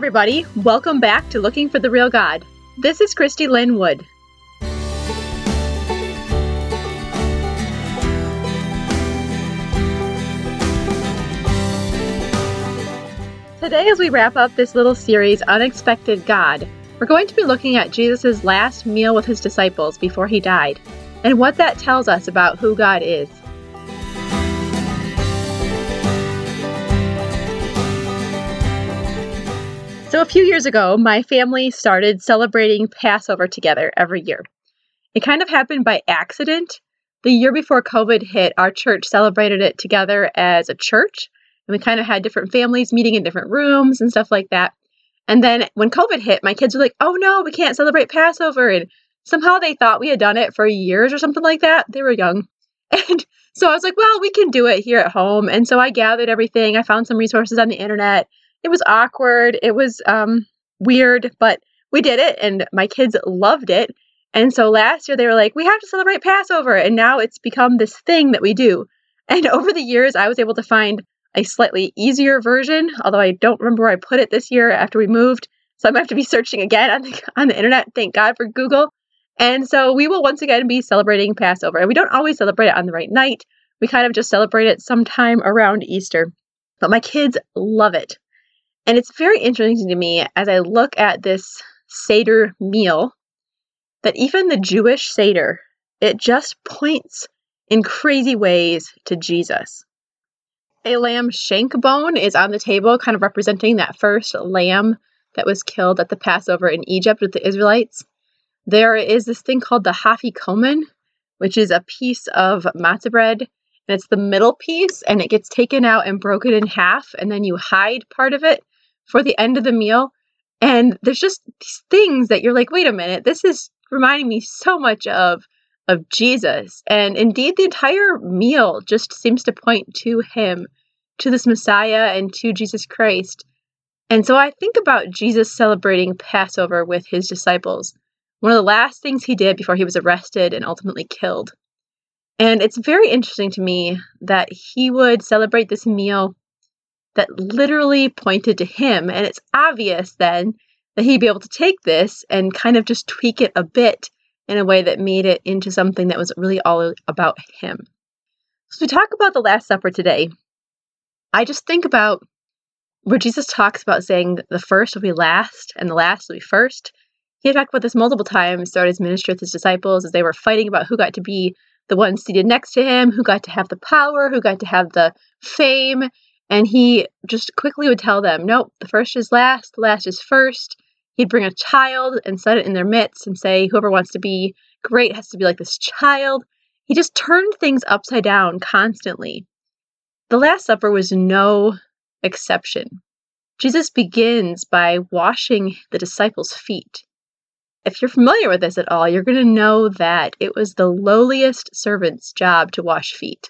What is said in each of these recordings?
everybody. Welcome back to Looking for the Real God. This is Christy Lynn Wood. Today, as we wrap up this little series, Unexpected God, we're going to be looking at Jesus' last meal with his disciples before he died, and what that tells us about who God is. So a few years ago, my family started celebrating Passover together every year. It kind of happened by accident. The year before COVID hit, our church celebrated it together as a church, and we kind of had different families meeting in different rooms and stuff like that. And then when COVID hit, my kids were like, oh no, we can't celebrate Passover. And somehow they thought we had done it for years or something like that. They were young. And so I was like, well, we can do it here at home. And so I gathered everything. I found some resources on the internet. It was awkward. It was weird, but we did it, and my kids loved it. And so last year they were like, we have to celebrate Passover, and now it's become this thing that we do. And over the years, I was able to find a slightly easier version, although I don't remember where I put it this year after we moved, so I'm going to have to be searching again on the internet. Thank God for Google. And so we will once again be celebrating Passover, and we don't always celebrate it on the right night. We kind of just celebrate it sometime around Easter, but my kids love it. And it's very interesting to me as I look at this Seder meal that even the Jewish Seder, it just points in crazy ways to Jesus. A lamb shank bone is on the table, kind of representing that first lamb that was killed at the Passover in Egypt with the Israelites. There is this thing called the hafi, which is a piece of matzah bread. And it's the middle piece, and it gets taken out and broken in half, and then you hide part of it for the end of the meal. And there's just these things that you're like, wait a minute, this is reminding me so much of Jesus. And indeed, the entire meal just seems to point to him, to this Messiah, and to Jesus Christ. And so I think about Jesus celebrating Passover with his disciples, one of the last things he did before he was arrested and ultimately killed. And it's very interesting to me that he would celebrate this meal that literally pointed to him. And it's obvious then that he'd be able to take this and kind of just tweak it a bit in a way that made it into something that was really all about him. So we talk about the Last Supper today. I just think about where Jesus talks about saying the first will be last and the last will be first. He had talked about this multiple times throughout his ministry with his disciples as they were fighting about who got to be the one seated next to him, who got to have the power, who got to have the fame. And he just quickly would tell them, nope, the first is last, the last is first. He'd bring a child and set it in their midst and say, whoever wants to be great has to be like this child. He just turned things upside down constantly. The Last Supper was no exception. Jesus begins by washing the disciples' feet. If you're familiar with this at all, you're going to know that it was the lowliest servant's job to wash feet.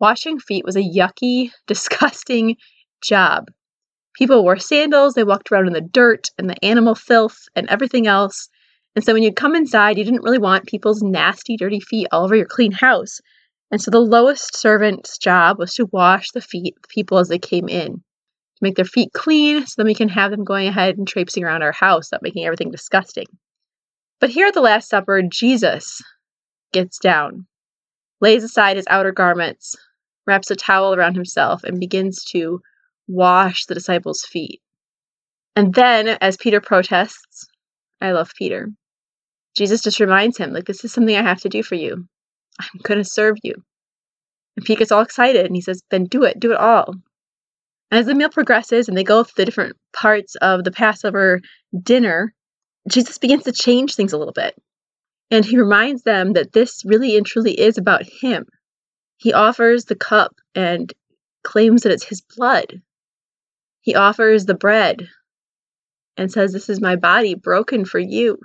Washing feet was a yucky, disgusting job. People wore sandals, they walked around in the dirt and the animal filth and everything else. And so when you'd come inside, you didn't really want people's nasty, dirty feet all over your clean house. And so the lowest servant's job was to wash the feet of people as they came in, to make their feet clean so then we can have them going ahead and traipsing around our house, not making everything disgusting. But here at the Last Supper, Jesus gets down, lays aside his outer garments, wraps a towel around himself, and begins to wash the disciples' feet. And then, as Peter protests, I love Peter, Jesus just reminds him, like, this is something I have to do for you. I'm going to serve you. And Peter gets all excited, and he says, then do it all. And as the meal progresses and they go through the different parts of the Passover dinner, Jesus begins to change things a little bit. And he reminds them that this really and truly is about him. He offers the cup and claims that it's his blood. He offers the bread and says, this is my body broken for you.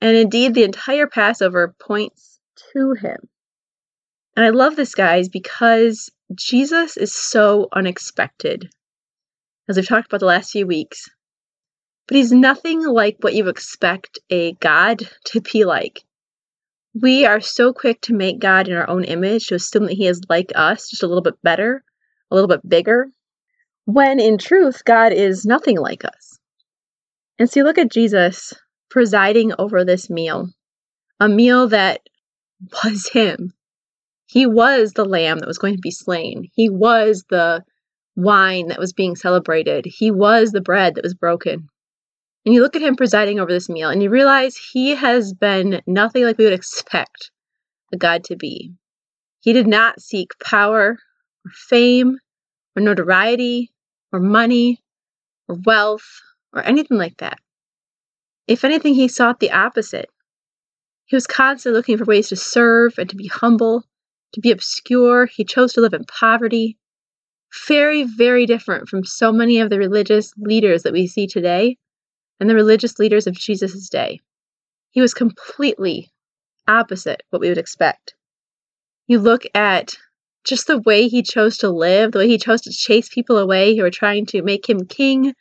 And indeed, the entire Passover points to him. And I love this, guys, because Jesus is so unexpected, as we've talked about the last few weeks. But he's nothing like what you expect a God to be like. We are so quick to make God in our own image, to assume that he is like us, just a little bit better, a little bit bigger. when in truth, God is nothing like us. And so you look at Jesus presiding over this meal, a meal that was him. He was the lamb that was going to be slain. He was the wine that was being celebrated. He was the bread that was broken. And you look at him presiding over this meal and you realize he has been nothing like we would expect a God to be. He did not seek power or fame or notoriety or money or wealth or anything like that. If anything, he sought the opposite. He was constantly looking for ways to serve and to be humble, to be obscure. He chose to live in poverty. Very, very different from so many of the religious leaders that we see today and the religious leaders of Jesus' day. He was completely opposite what we would expect. You look at just the way he chose to live, the way he chose to chase people away who were trying to make him king,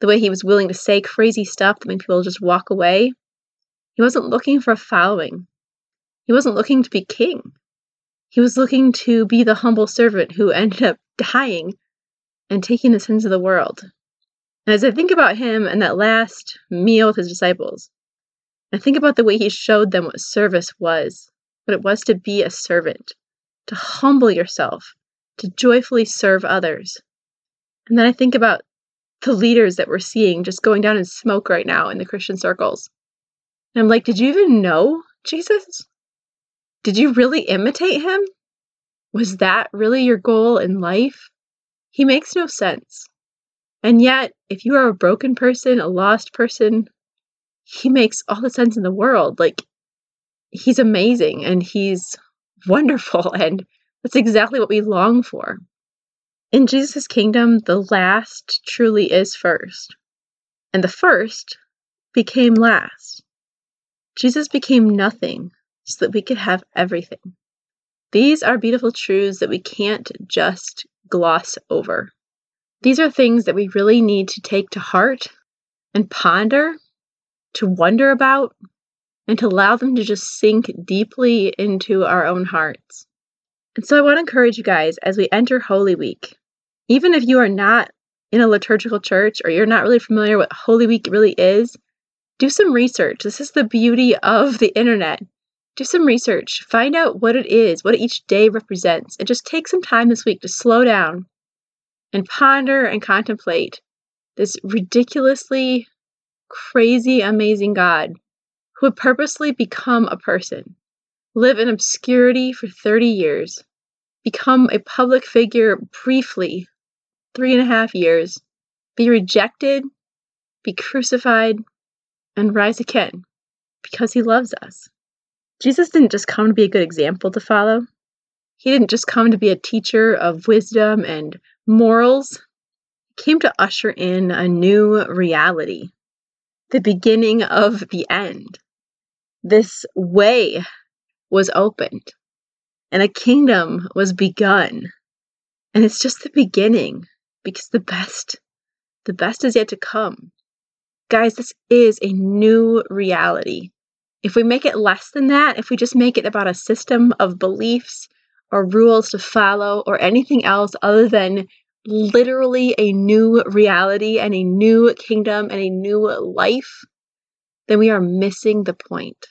the way he was willing to say crazy stuff that made people just walk away. He wasn't looking for a following. He wasn't looking to be king. He was looking to be the humble servant who ended up dying and taking the sins of the world. And as I think about him and that last meal with his disciples, I think about the way he showed them what service was, what it was to be a servant, to humble yourself, to joyfully serve others. And then I think about the leaders that we're seeing just going down in smoke right now in the Christian circles. And I'm like, did you even know Jesus? Did you really imitate him? Was that really your goal in life? He makes no sense. And yet, if you are a broken person, a lost person, he makes all the sense in the world. Like, he's amazing and he's wonderful. And that's exactly what we long for. In Jesus' kingdom, the last truly is first. And the first became last. Jesus became nothing so that we could have everything. These are beautiful truths that we can't just gloss over. These are things that we really need to take to heart and ponder, to wonder about, and to allow them to just sink deeply into our own hearts. And so I want to encourage you guys as we enter Holy Week, even if you are not in a liturgical church or you're not really familiar with what Holy Week really is, do some research. This is the beauty of the internet. Do some research. Find out what it is, what each day represents, and just take some time this week to slow down and ponder and contemplate this ridiculously crazy, amazing God who would purposely become a person, live in obscurity for 30 years, become a public figure briefly, 3.5 years, be rejected, be crucified, and rise again because he loves us. Jesus didn't just come to be a good example to follow. He didn't just come to be a teacher of wisdom and morals. He came to usher in a new reality, the beginning of the end. This way was opened, and a kingdom was begun. And it's just the beginning, because the best is yet to come. Guys, this is a new reality. If we make it less than that, if we just make it about a system of beliefs or rules to follow or anything else other than literally a new reality and a new kingdom and a new life, then we are missing the point.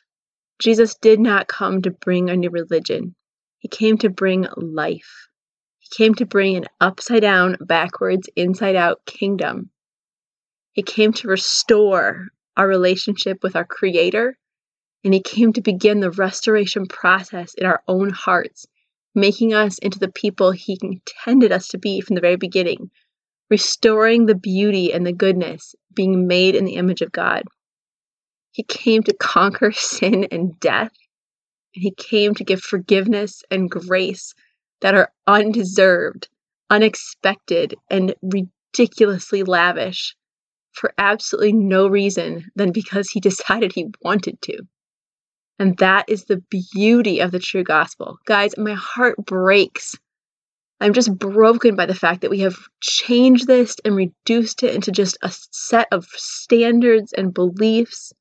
Jesus did not come to bring a new religion. He came to bring life. He came to bring an upside down, backwards, inside out kingdom. He came to restore our relationship with our Creator. And he came to begin the restoration process in our own hearts, making us into the people he intended us to be from the very beginning, restoring the beauty and the goodness, being made in the image of God. He came to conquer sin and death, and he came to give forgiveness and grace that are undeserved, unexpected, and ridiculously lavish for absolutely no reason than because he decided he wanted to. And that is the beauty of the true gospel. Guys, my heart breaks. I'm just broken by the fact that we have changed this and reduced it into just a set of standards and beliefs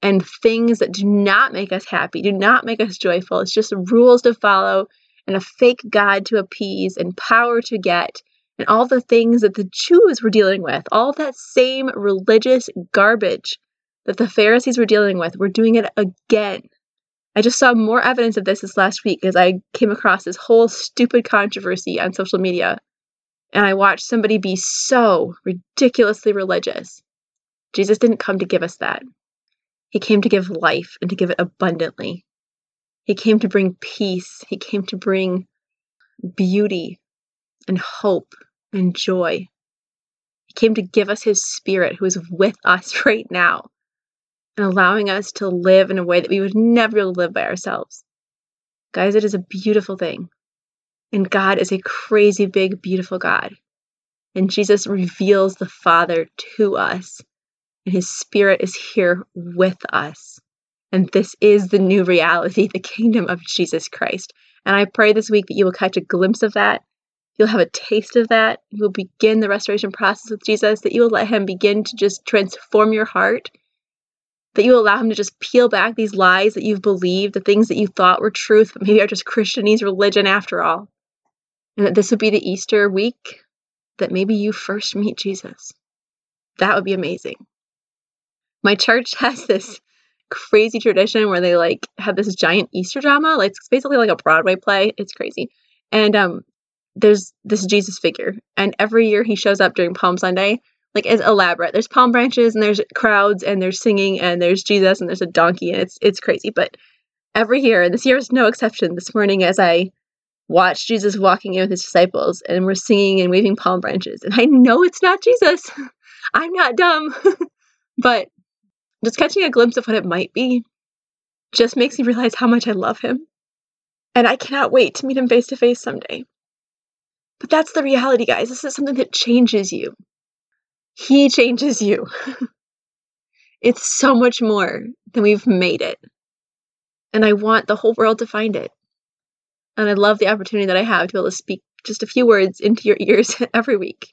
and things that do not make us happy, do not make us joyful. It's just rules to follow and a fake God to appease and power to get and all the things that the Jews were dealing with, all that same religious garbage that the Pharisees were dealing with, were doing it again. I just saw more evidence of this last week as I came across this whole stupid controversy on social media. And I watched somebody be so ridiculously religious. Jesus didn't come to give us that. He came to give life and to give it abundantly. He came to bring peace. He came to bring beauty and hope and joy. He came to give us his Spirit, who is with us right now, and allowing us to live in a way that we would never be able to live by ourselves. Guys, it is a beautiful thing. And God is a crazy, big, beautiful God. And Jesus reveals the Father to us. And his Spirit is here with us. And this is the new reality, the kingdom of Jesus Christ. And I pray this week that you will catch a glimpse of that. You'll have a taste of that. You'll begin the restoration process with Jesus, that you will let him begin to just transform your heart, that you allow him to just peel back these lies that you've believed, the things that you thought were truth, but maybe are just Christianese religion after all. And that this would be the Easter week that maybe you first meet Jesus. That would be amazing. My church has this crazy tradition where they have this giant Easter drama. It's basically like a Broadway play. It's crazy. And there's this Jesus figure. And every year he shows up during Palm Sunday. It's elaborate. There's palm branches and there's crowds and there's singing and there's Jesus and there's a donkey, and it's crazy. But every year, and this year is no exception, this morning as I watched Jesus walking in with his disciples and we're singing and waving palm branches, and I know it's not Jesus. I'm not dumb. But just catching a glimpse of what it might be just makes me realize how much I love him. And I cannot wait to meet him face to face someday. But that's the reality, guys. This is something that changes you. He changes you. It's so much more than we've made it. And I want the whole world to find it. And I love the opportunity that I have to be able to speak just a few words into your ears every week.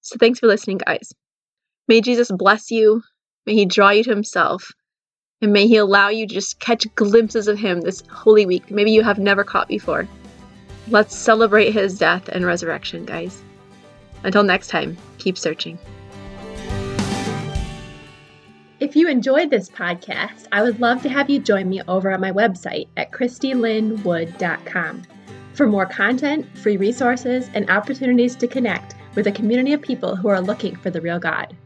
So thanks for listening, guys. May Jesus bless you. May he draw you to himself. And may he allow you to just catch glimpses of him this Holy Week that maybe you have never caught before. Let's celebrate his death and resurrection, guys. Until next time, keep searching. If you enjoyed this podcast, I would love to have you join me over on my website at christylynnwood.com for more content, free resources, and opportunities to connect with a community of people who are looking for the real God.